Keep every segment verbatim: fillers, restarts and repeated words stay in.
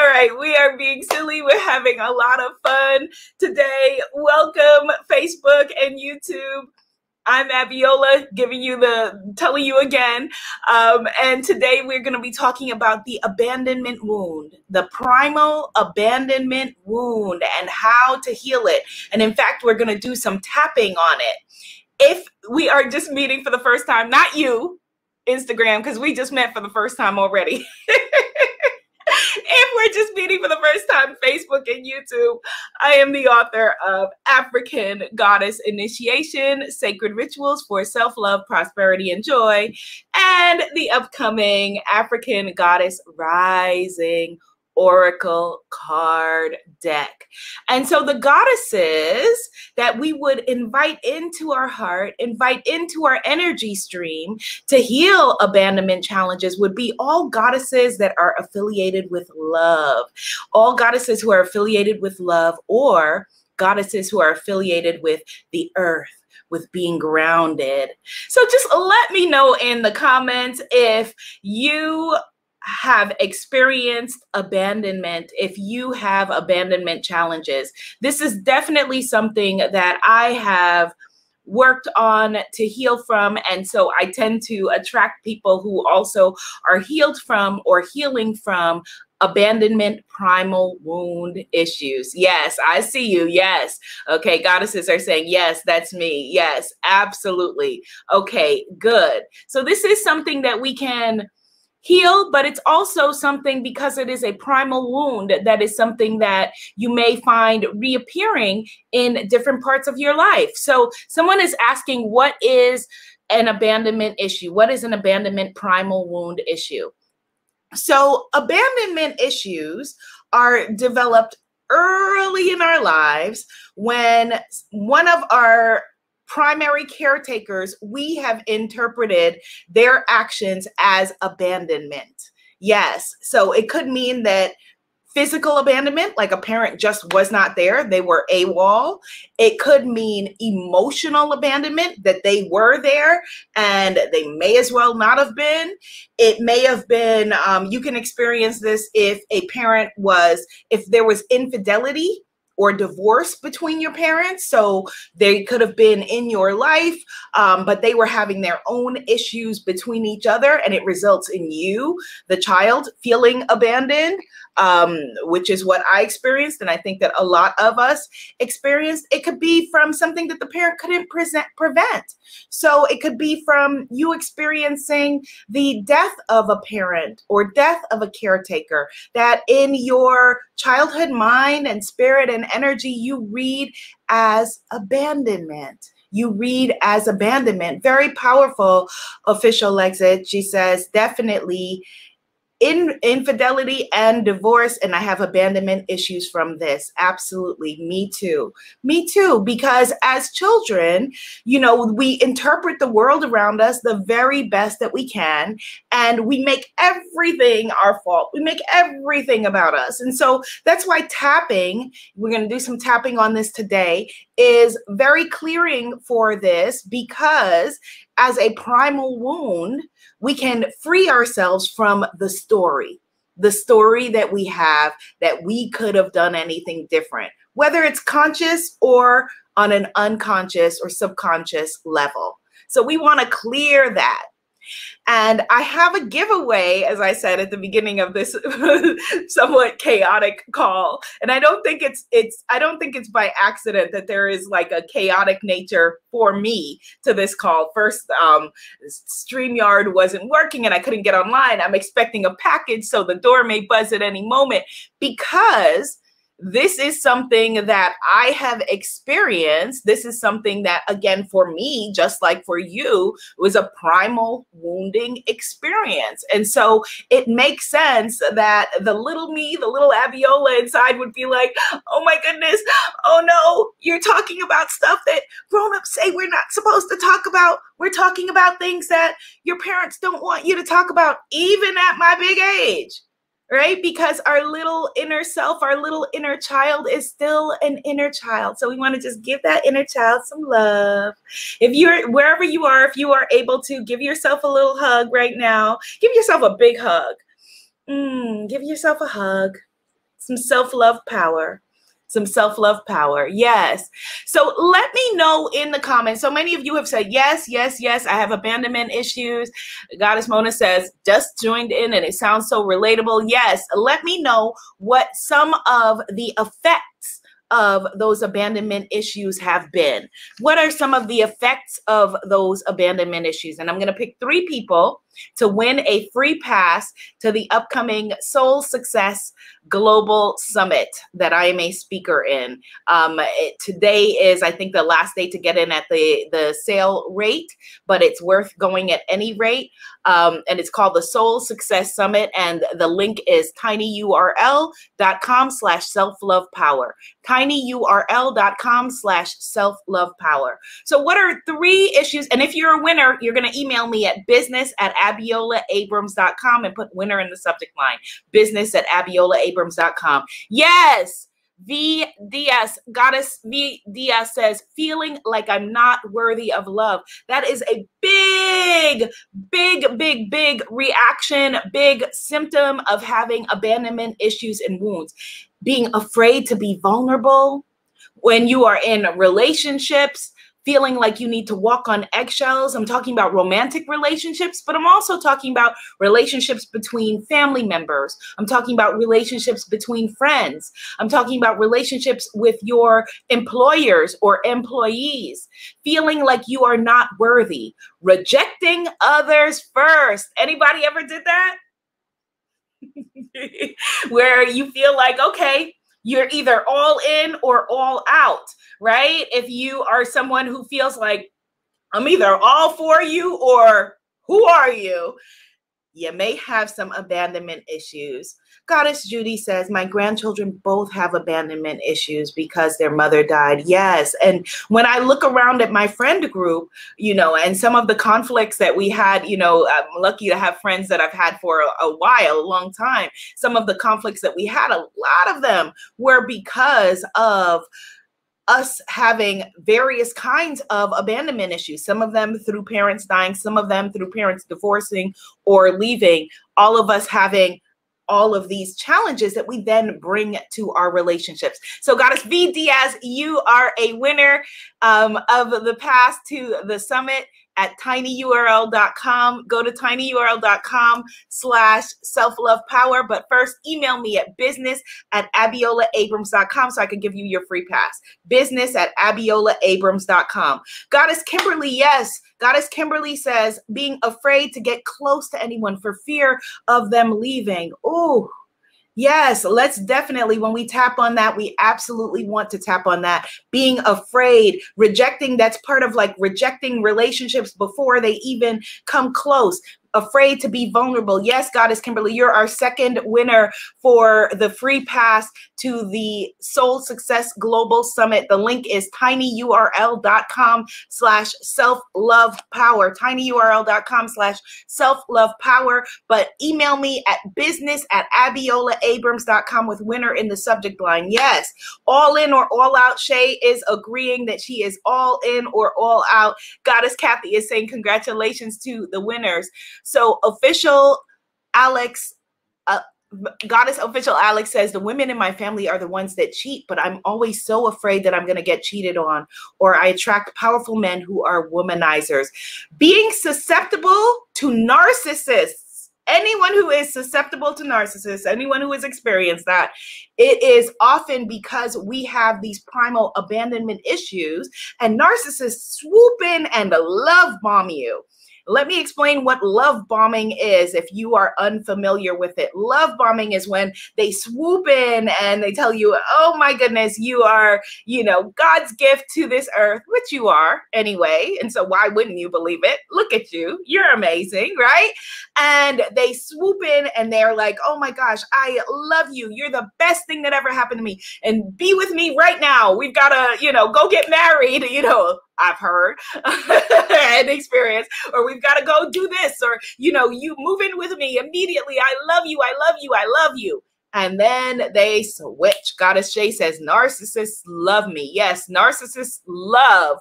All right, we are being silly. We're having a lot of fun today. Welcome, Facebook and YouTube. I'm Abiola, giving you the, telling you again. Um, and today we're going to be talking about the abandonment wound, the primal abandonment wound and how to heal it. And in fact, we're going to do some tapping on it. If we are just meeting for the first time, not you, Instagram, because we just met for the first time already. If we're just meeting for the first time, Facebook and YouTube, I am the author of African Goddess Initiation, Sacred Rituals for Self-Love, Prosperity, and Joy, and the upcoming African Goddess Rising Oracle card deck. And so the goddesses that we would invite into our heart, invite into our energy stream to heal abandonment challenges would be all goddesses that are affiliated with love, all goddesses who are affiliated with love, or goddesses who are affiliated with the earth, with being grounded. So just let me know in the comments if you have experienced abandonment, if you have abandonment challenges. This is definitely something that I have worked on to heal from. And so I tend to attract people who also are healed from or healing from abandonment primal wound issues. Yes, I see you. Yes. Okay. Goddesses are saying, yes, that's me. Yes, absolutely. Okay, good. So this is something that we can heal, but it's also something, because it is a primal wound, that is something that you may find reappearing in different parts of your life. So someone is asking, what is an abandonment issue? What is an abandonment primal wound issue? So abandonment issues are developed early in our lives when one of our primary caretakers, we have interpreted their actions as abandonment. Yes. So it could mean that physical abandonment, like a parent just was not there, they were AWOL. It could mean emotional abandonment, that they were there and they may as well not have been. It may have been, um, you can experience this if a parent was, if there was infidelity or divorce between your parents. So they could have been in your life, um, but they were having their own issues between each other, and it results in you, the child, feeling abandoned, um, which is what I experienced, and I think that a lot of us experienced. It could be from something that the parent couldn't present, prevent. So it could be from you experiencing the death of a parent or death of a caretaker, that in your childhood mind and spirit and energy, you read as abandonment. You read as abandonment. Very powerful, official exit. She says, definitely in infidelity and divorce, and I have abandonment issues from this. Absolutely. Me too. Me too. Because as children, you know, we interpret the world around us the very best that we can, and we make everything our fault. We make everything about us. And so that's why tapping, we're going to do some tapping on this today, is very clearing for this, because as a primal wound, we can free ourselves from the story, the story that we have that we could have done anything different, whether it's conscious or on an unconscious or subconscious level. So we want to clear that. And I have a giveaway, as I said at the beginning of this somewhat chaotic call. And I don't think it's it's I don't think it's by accident that there is like a chaotic nature for me to this call. First, um, StreamYard wasn't working and I couldn't get online. I'm expecting a package, so the door may buzz at any moment, because this is something that I have experienced. This is something that, again, for me, just like for you, was a primal wounding experience. And so it makes sense that the little me, the little Abiola inside would be like, oh my goodness, oh no, you're talking about stuff that grown-ups say we're not supposed to talk about. We're talking about things that your parents don't want you to talk about, even at my big age. Right? Because our little inner self, our little inner child is still an inner child. So we want to just give that inner child some love. If you're, wherever you are, if you are able to, give yourself a little hug right now. Give yourself a big hug. Mm, give yourself a hug. Some self-love power. Some self-love power. Yes. So let me know in the comments. So many of you have said, yes, yes, yes, I have abandonment issues. Goddess Mona says, just joined in and it sounds so relatable. Yes. Let me know what some of the effects of those abandonment issues have been. What are some of the effects of those abandonment issues? And I'm going to pick three people to win a free pass to the upcoming Soul Success Global Summit that I am a speaker in. Um, it, today is, I think, the last day to get in at the, the sale rate, but it's worth going at any rate. Um, and it's called the Soul Success Summit, and the link is tinyurl dot com slash self love power. tinyurl dot com slash self love power. So what are three issues? And if you're a winner, you're going to email me at business at abiola abrams dot com and put winner in the subject line. business at abiola abrams dot com. Yes. V. Diaz, Goddess V. Diaz says, feeling like I'm not worthy of love. That is a big, big, big, big reaction, big symptom of having abandonment issues and wounds. Being afraid to be vulnerable when you are in relationships, feeling like you need to walk on eggshells. I'm talking about romantic relationships, but I'm also talking about relationships between family members. I'm talking about relationships between friends. I'm talking about relationships with your employers or employees. Feeling like you are not worthy. Rejecting others first. Anybody ever did that? Where you feel like, okay, you're either all in or all out, right? If you are someone who feels like, I'm either all for you or who are you? You may have some abandonment issues. Goddess Judy says, my grandchildren both have abandonment issues because their mother died. Yes. And when I look around at my friend group, you know, and some of the conflicts that we had, you know, I'm lucky to have friends that I've had for a, a while, a long time. Some of the conflicts that we had, a lot of them were because of us having various kinds of abandonment issues, some of them through parents dying, some of them through parents divorcing or leaving, all of us having all of these challenges that we then bring to our relationships. So Goddess V. Diaz, you are a winner um, of the pass to the summit at tinyurl dot com. Go to tinyurl dot com slash self love power. But first, email me at business at abiola abrams dot com so I can give you your free pass. business at abiola abrams dot com. Goddess Kimberly, yes. Goddess Kimberly says, being afraid to get close to anyone for fear of them leaving. Ooh. Yes, let's definitely, when we tap on that, we absolutely want to tap on that. Being afraid, rejecting, that's part of like rejecting relationships before they even come close. Afraid to be vulnerable. Yes, Goddess Kimberly, you're our second winner for the free pass to the Soul Success Global Summit. The link is tinyurl dot com slash self love power. tinyurl dot com slash self love power. But email me at business at abiola abrams dot com with winner in the subject line. Yes, all in or all out. Shay is agreeing that she is all in or all out. Goddess Kathy is saying congratulations to the winners. So official Alex, uh, Goddess Official Alex says, the women in my family are the ones that cheat, but I'm always so afraid that I'm going to get cheated on, or I attract powerful men who are womanizers. Being susceptible to narcissists, anyone who is susceptible to narcissists, anyone who has experienced that, it is often because we have these primal abandonment issues and narcissists swoop in and love bomb you. Let me explain what love bombing is if you are unfamiliar with it. Love bombing is when they swoop in and they tell you, oh my goodness, you are, you know, God's gift to this earth, which you are anyway. And so why wouldn't you believe it? Look at you. You're amazing, right? And they swoop in and they're like, oh my gosh, I love you. You're the best thing that ever happened to me. And be with me right now. We've got to, you know, go get married, you know. I've heard and experienced, or we've got to go do this, or, you know, you move in with me immediately. I love you. I love you. I love you. And then they switch. Goddess Shay says, narcissists love me. Yes, narcissists love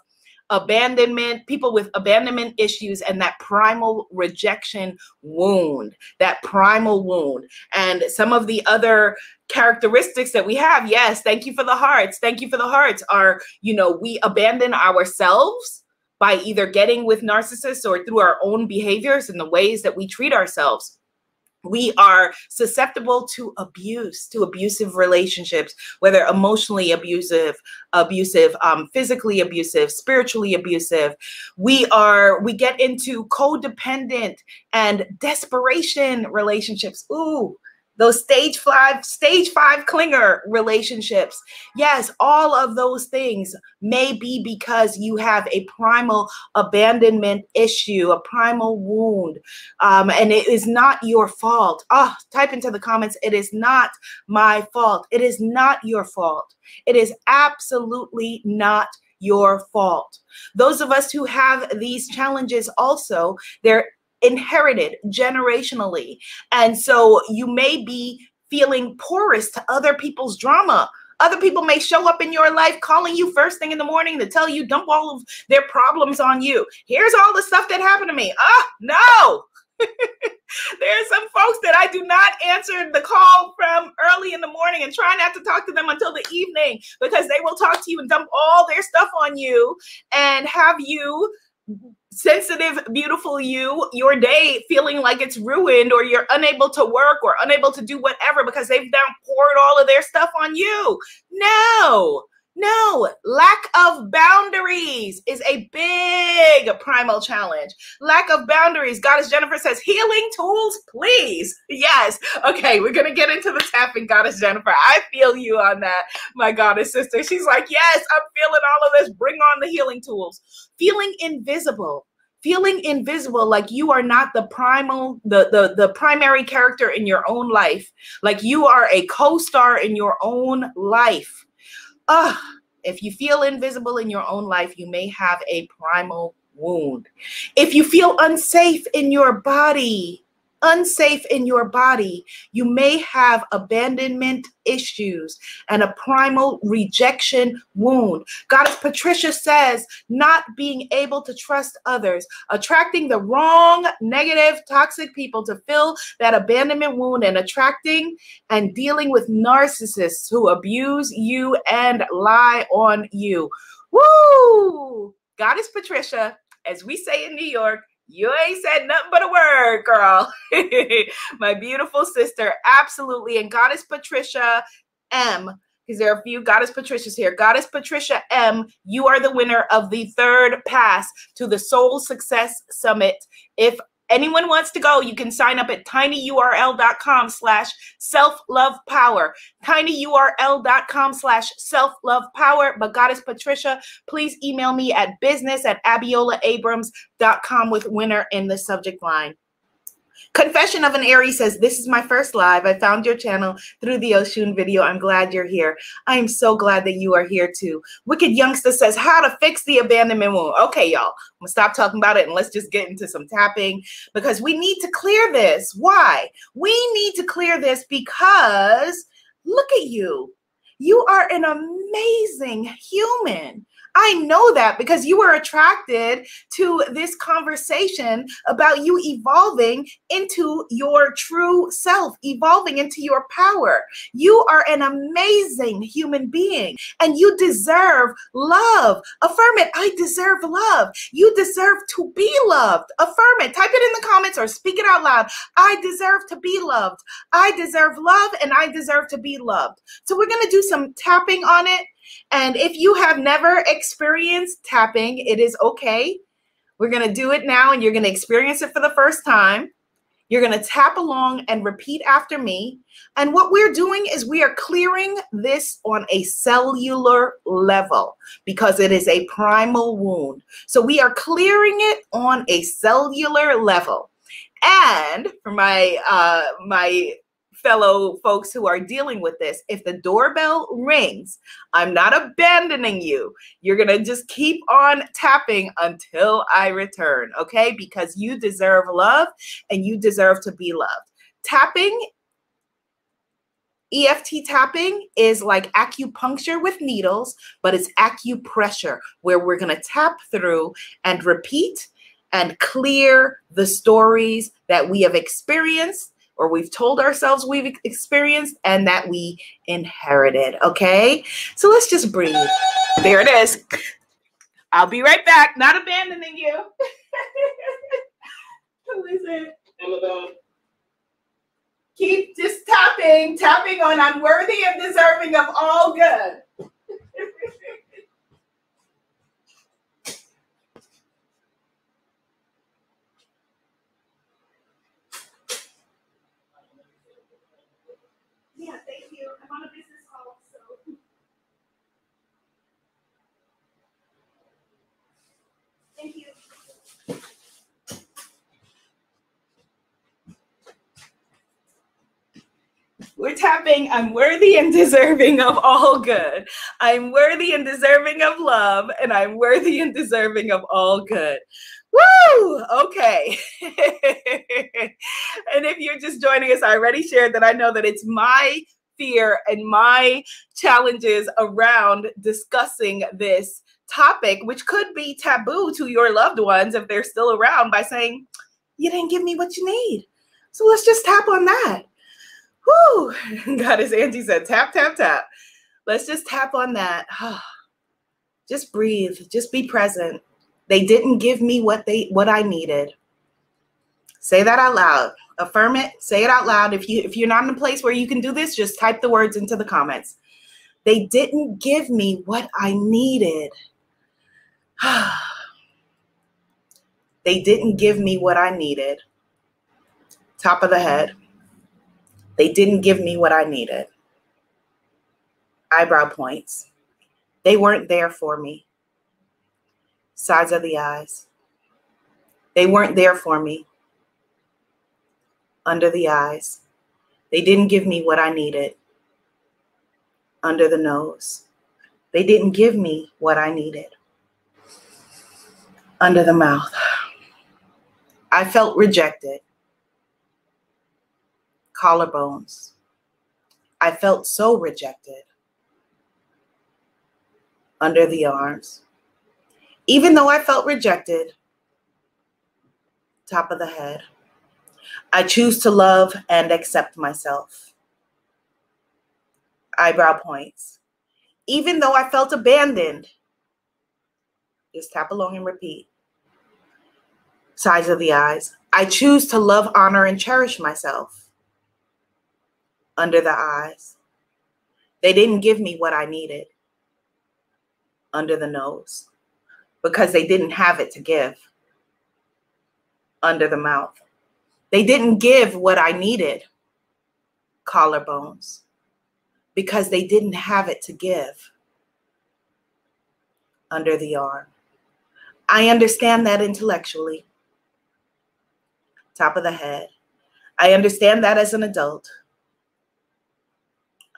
abandonment, people with abandonment issues, and that primal rejection wound, that primal wound. And some of the other characteristics that we have, yes, thank you for the hearts, thank you for the hearts, are, you know, we abandon ourselves by either getting with narcissists or through our own behaviors and the ways that we treat ourselves. We are susceptible to abuse, to abusive relationships, whether emotionally abusive, abusive, um, physically abusive, spiritually abusive. We are, we get into codependent and desperation relationships. Ooh, those stage five, stage five clinger relationships. Yes, all of those things may be because you have a primal abandonment issue, a primal wound, um, and it is not your fault. Oh, type into the comments, it is not my fault. It is not your fault. It is absolutely not your fault. Those of us who have these challenges also, they're inherited generationally. And so you may be feeling porous to other people's drama. Other people may show up in your life calling you first thing in the morning to tell you, dump all of their problems on you. Here's all the stuff that happened to me. Oh, no. There are some folks that I do not answer the call from early in the morning and try not to talk to them until the evening, because they will talk to you and dump all their stuff on you and have you, sensitive, beautiful you, your day feeling like it's ruined, or you're unable to work or unable to do whatever because they've now poured all of their stuff on you. No, no. Lack of boundaries is a big primal challenge. Lack of boundaries. Goddess Jennifer says, healing tools, please. Yes. Okay, we're going to get into the tapping, Goddess Jennifer. I feel you on that, my goddess sister. She's like, yes, I'm feeling all of this. Bring on the healing tools. Feeling invisible, feeling invisible, like you are not the primal, the, the, the primary character in your own life, like you are a co-star in your own life. Ugh, if you feel invisible in your own life, you may have a primal wound. If you feel unsafe in your body, unsafe in your body, you may have abandonment issues and a primal rejection wound. Goddess Patricia says, not being able to trust others, attracting the wrong, negative, toxic people to fill that abandonment wound, and attracting and dealing with narcissists who abuse you and lie on you. Woo! Goddess Patricia, as we say in New York, you ain't said nothing but a word, girl. My beautiful sister, absolutely. And Goddess Patricia M, because there are a few Goddess Patricias here. Goddess Patricia M, you are the winner of the third pass to the Soul Success Summit. If anyone wants to go, you can sign up at tinyurl.com slash self-love-power. tinyurl.com slash self-love-power. But Goddess Patricia, please email me at business at abiolaabrams.com with winner in the subject line. Confession of an Aries says, this is my first live. I found your channel through the Oshun video. I'm glad you're here. I am so glad that you are here too. Wicked Youngster says, how to fix the abandonment wound. Okay, y'all, I'm gonna stop talking about it and let's just get into some tapping, because we need to clear this. Why? We need to clear this because look at you. You are an amazing human. I know that because you were attracted to this conversation about you evolving into your true self, evolving into your power. You are an amazing human being and you deserve love. Affirm it. I deserve love. You deserve to be loved. Affirm it. Type it in the comments or speak it out loud. I deserve to be loved. I deserve love and I deserve to be loved. So we're going to do some tapping on it. And if you have never experienced tapping, it is okay. We're going to do it now and you're going to experience it for the first time. You're going to tap along and repeat after me. And what we're doing is we are clearing this on a cellular level because it is a primal wound. So we are clearing it on a cellular level. And for my, uh, my, fellow folks who are dealing with this, if the doorbell rings, I'm not abandoning you. You're going to just keep on tapping until I return, okay? Because you deserve love and you deserve to be loved. Tapping E F T tapping is like acupuncture with needles, but it's acupressure, where we're going to tap through and repeat and clear the stories that we have experienced, or we've told ourselves we've experienced, and that we inherited, okay? So let's just breathe. There it is. I'll be right back, not abandoning you. Who is it? Amazon. Keep just tapping, tapping on unworthy and deserving of all good. Thank you. We're tapping, I'm worthy and deserving of all good. I'm worthy and deserving of love, and I'm worthy and deserving of all good. Woo! Okay. And if you're just joining us, I already shared that I know that it's my fear and my challenges around discussing this topic, which could be taboo to your loved ones if they're still around, by saying, you didn't give me what you need. So let's just tap on that. Whoo! God, as Angie said, tap, tap, tap. Let's just tap on that. Just breathe. Just be present. They didn't give me what they what I needed. Say that out loud. Affirm it. Say it out loud. If you if you're not in a place where you can do this, just type the words into the comments. They didn't give me what I needed. They didn't give me what I needed. Top of the head. They didn't give me what I needed. Eyebrow points. They weren't there for me. Sides of the eyes. They weren't there for me. Under the eyes. They didn't give me what I needed. Under the nose. They didn't give me what I needed. Under the mouth. I felt rejected. Collarbones. I felt so rejected. Under the arms. Even though I felt rejected. Top of the head. I choose to love and accept myself. Eyebrow points. Even though I felt abandoned. Just tap along and repeat. Sides of the eyes. I choose to love, honor, and cherish myself. Under the eyes. They didn't give me what I needed. Under the nose. Because they didn't have it to give. Under the mouth. They didn't give what I needed. Collarbones. Because they didn't have it to give. Under the arm. I understand that intellectually. Top of the head. I understand that as an adult.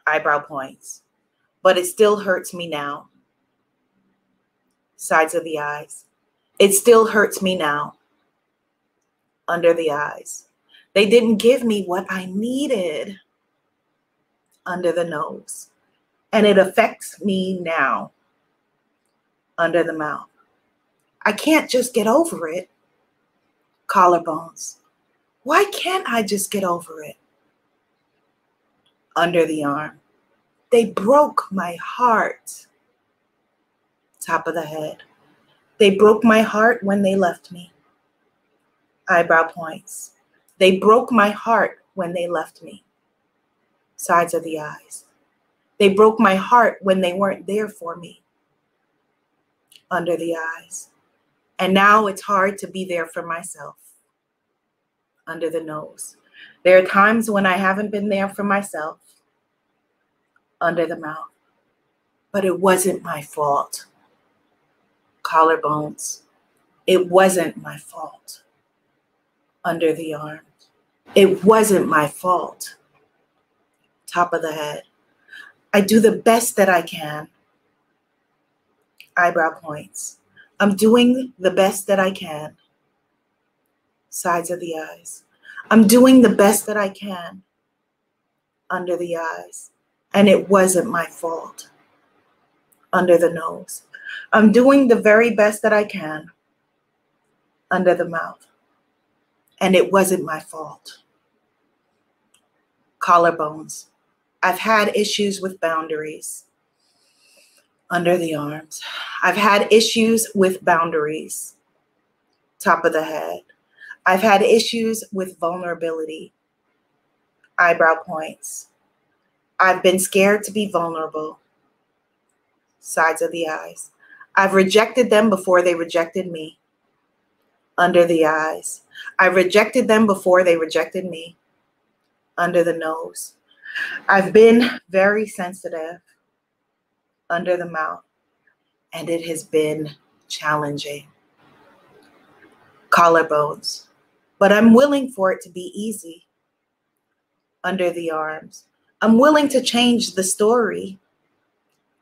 Eyebrow points. But it still hurts me now. Sides of the eyes. It still hurts me now. Under the eyes. They didn't give me what I needed. Under the nose. And it affects me now. Under the mouth. I can't just get over it. Collarbones. Why can't I just get over it? Under the arm. They broke my heart. Top of the head. They broke my heart when they left me. Eyebrow points. They broke my heart when they left me. Sides of the eyes. They broke my heart when they weren't there for me. Under the eyes. And now it's hard to be there for myself. Under the nose. There are times when I haven't been there for myself. Under the mouth. But it wasn't my fault. Collarbones. It wasn't my fault. Under the arm. It wasn't my fault. Top of the head. I do the best that I can. Eyebrow points. I'm doing the best that I can. Sides of the eyes. I'm doing the best that I can. under the eyes, and it wasn't my fault, under the nose. I'm doing the very best that I can under the mouth, and it wasn't my fault. Collarbones. I've had issues with boundaries under the arms. I've had issues with boundaries, top of the head. I've had issues with vulnerability, eyebrow points. I've been scared to be vulnerable, sides of the eyes. I've rejected them before they rejected me, under the eyes. I rejected them before they rejected me, under the nose. I've been very sensitive, under the mouth, and it has been challenging. Collarbones, but I'm willing for it to be easy, under the arms. I'm willing to change the story,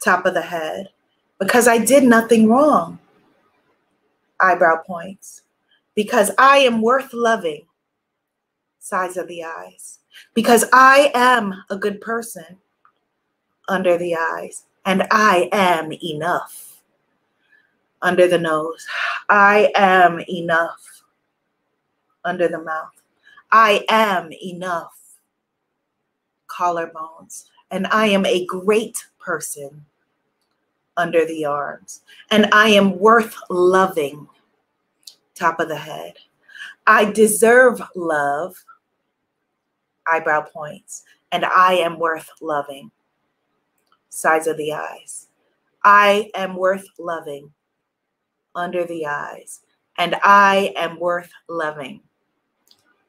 top of the head, because I did nothing wrong, eyebrow points, because I am worth loving, sides of the eyes, because I am a good person, under the eyes, and I am enough, under the nose. I am enough, under the mouth. I am enough, collarbones, and I am a great person, under the arms, and I am worth loving, top of the head. I deserve love, eyebrow points, and I am worth loving, sides of the eyes. I am worth loving, under the eyes, and I am worth loving,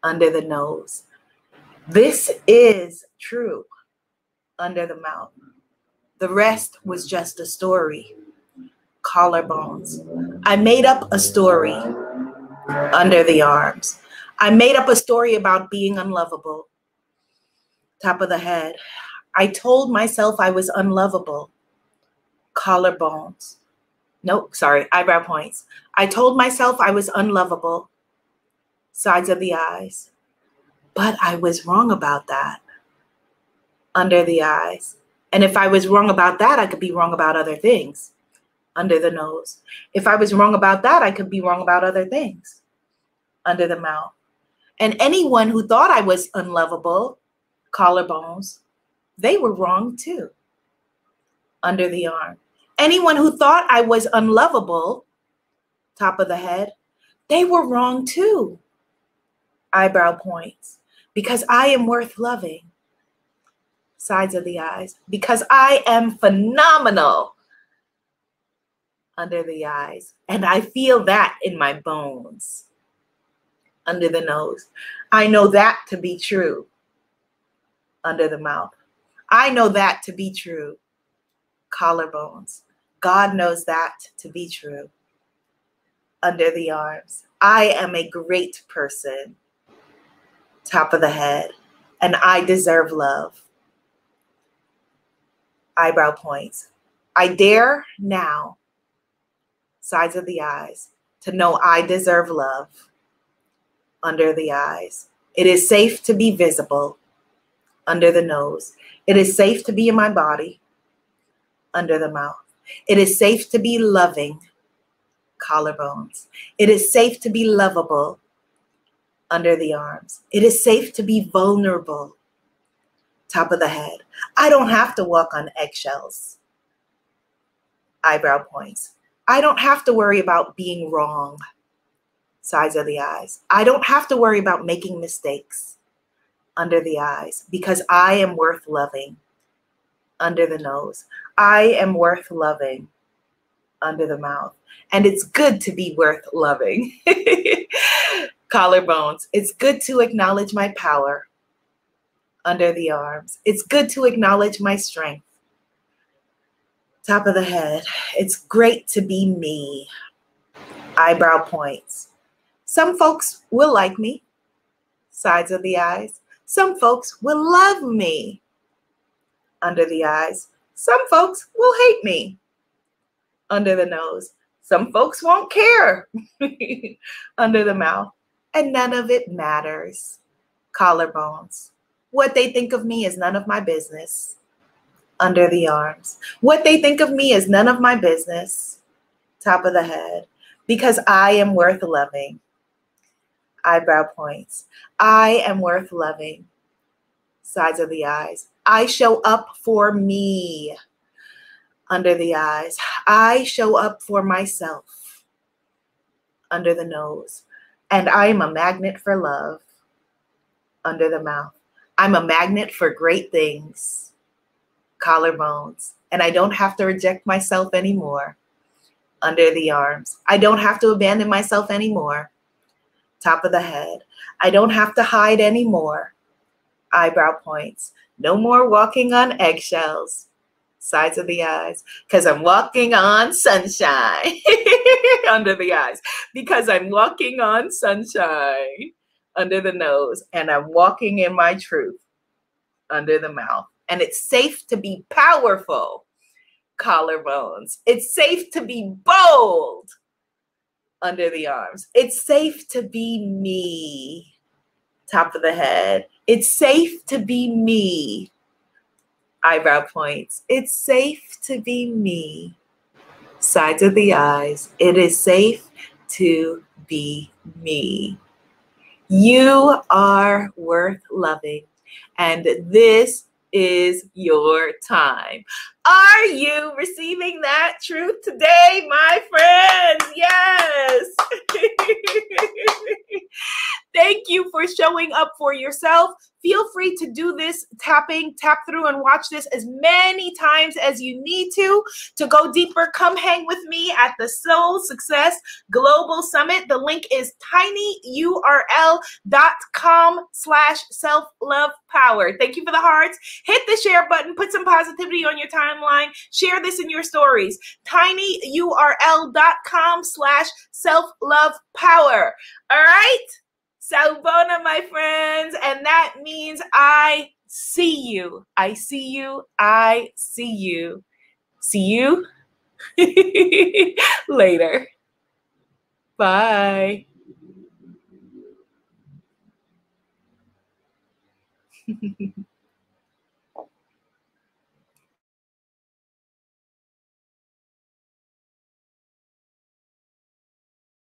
under the nose. This is true, under the mouth. The rest was just a story, collarbones. I made up a story, under the arms. I made up a story about being unlovable, top of the head. I told myself I was unlovable, collarbones. Nope, sorry, eyebrow points. I told myself I was unlovable, sides of the eyes, but I was wrong about that, under the eyes. And if I was wrong about that, I could be wrong about other things, under the nose. If I was wrong about that, I could be wrong about other things, under the mouth. And anyone who thought I was unlovable, collarbones, they were wrong too, under the arm. Anyone who thought I was unlovable, top of the head, they were wrong too, eyebrow points, because I am worth loving, sides of the eyes, because I am phenomenal, under the eyes, and I feel that in my bones, under the nose. I know that to be true, under the mouth. I know that to be true, collarbones. God knows that to be true, under the arms. I am a great person, top of the head, and I deserve love, eyebrow points. I dare now, sides of the eyes, to know I deserve love, under the eyes. It is safe to be visible, under the nose. It is safe to be in my body, under the mouth. It is safe to be loving, collarbones. It is safe to be lovable, under the arms. It is safe to be vulnerable, top of the head. I don't have to walk on eggshells, eyebrow points. I don't have to worry about being wrong, sides of the eyes. I don't have to worry about making mistakes, under the eyes, because I am worth loving, under the nose. I am worth loving, under the mouth. And it's good to be worth loving, collarbones. It's good to acknowledge my power, under the arms. It's good to acknowledge my strength, top of the head. It's great to be me, eyebrow points. Some folks will like me, sides of the eyes. Some folks will love me, under the eyes. Some folks will hate me, under the nose. Some folks won't care, under the mouth. And none of it matters, collarbones. What they think of me is none of my business. Under the arms. What they think of me is none of my business. Top of the head. Because I am worth loving. Eyebrow points. I am worth loving. Sides of the eyes. I show up for me. Under the eyes. I show up for myself. Under the nose. And I am a magnet for love. Under the mouth. I'm a magnet for great things. Collarbones. And I don't have to reject myself anymore. Under the arms. I don't have to abandon myself anymore. Top of the head. I don't have to hide anymore. Eyebrow points. No more walking on eggshells. Sides of the eyes. Because I'm walking on sunshine. Under the eyes. Because I'm walking on sunshine. Under the nose. And I'm walking in my truth. Under the mouth. And it's safe to be powerful. Collarbones. It's safe to be bold. Under the arms. It's safe to be me. Top of the head. It's safe to be me. Eyebrow points. It's safe to be me. Sides of the eyes. It is safe to be me. You are worth loving. And this is your time. Are you receiving that truth today, my friends? Yes. Thank you for showing up for yourself. Feel free to do this tapping, tap through and watch this as many times as you need to. To go deeper, come hang with me at the Soul Success Global Summit. The link is tinyurl.com slash self-love-power. Thank you for the hearts. Hit the share button. Put some positivity on your timeline. Share this in your stories. tinyurl.com slash self-love-power. All right? Sawubona, my friends, and that means I see you. I see you. I see you. See you later. Bye.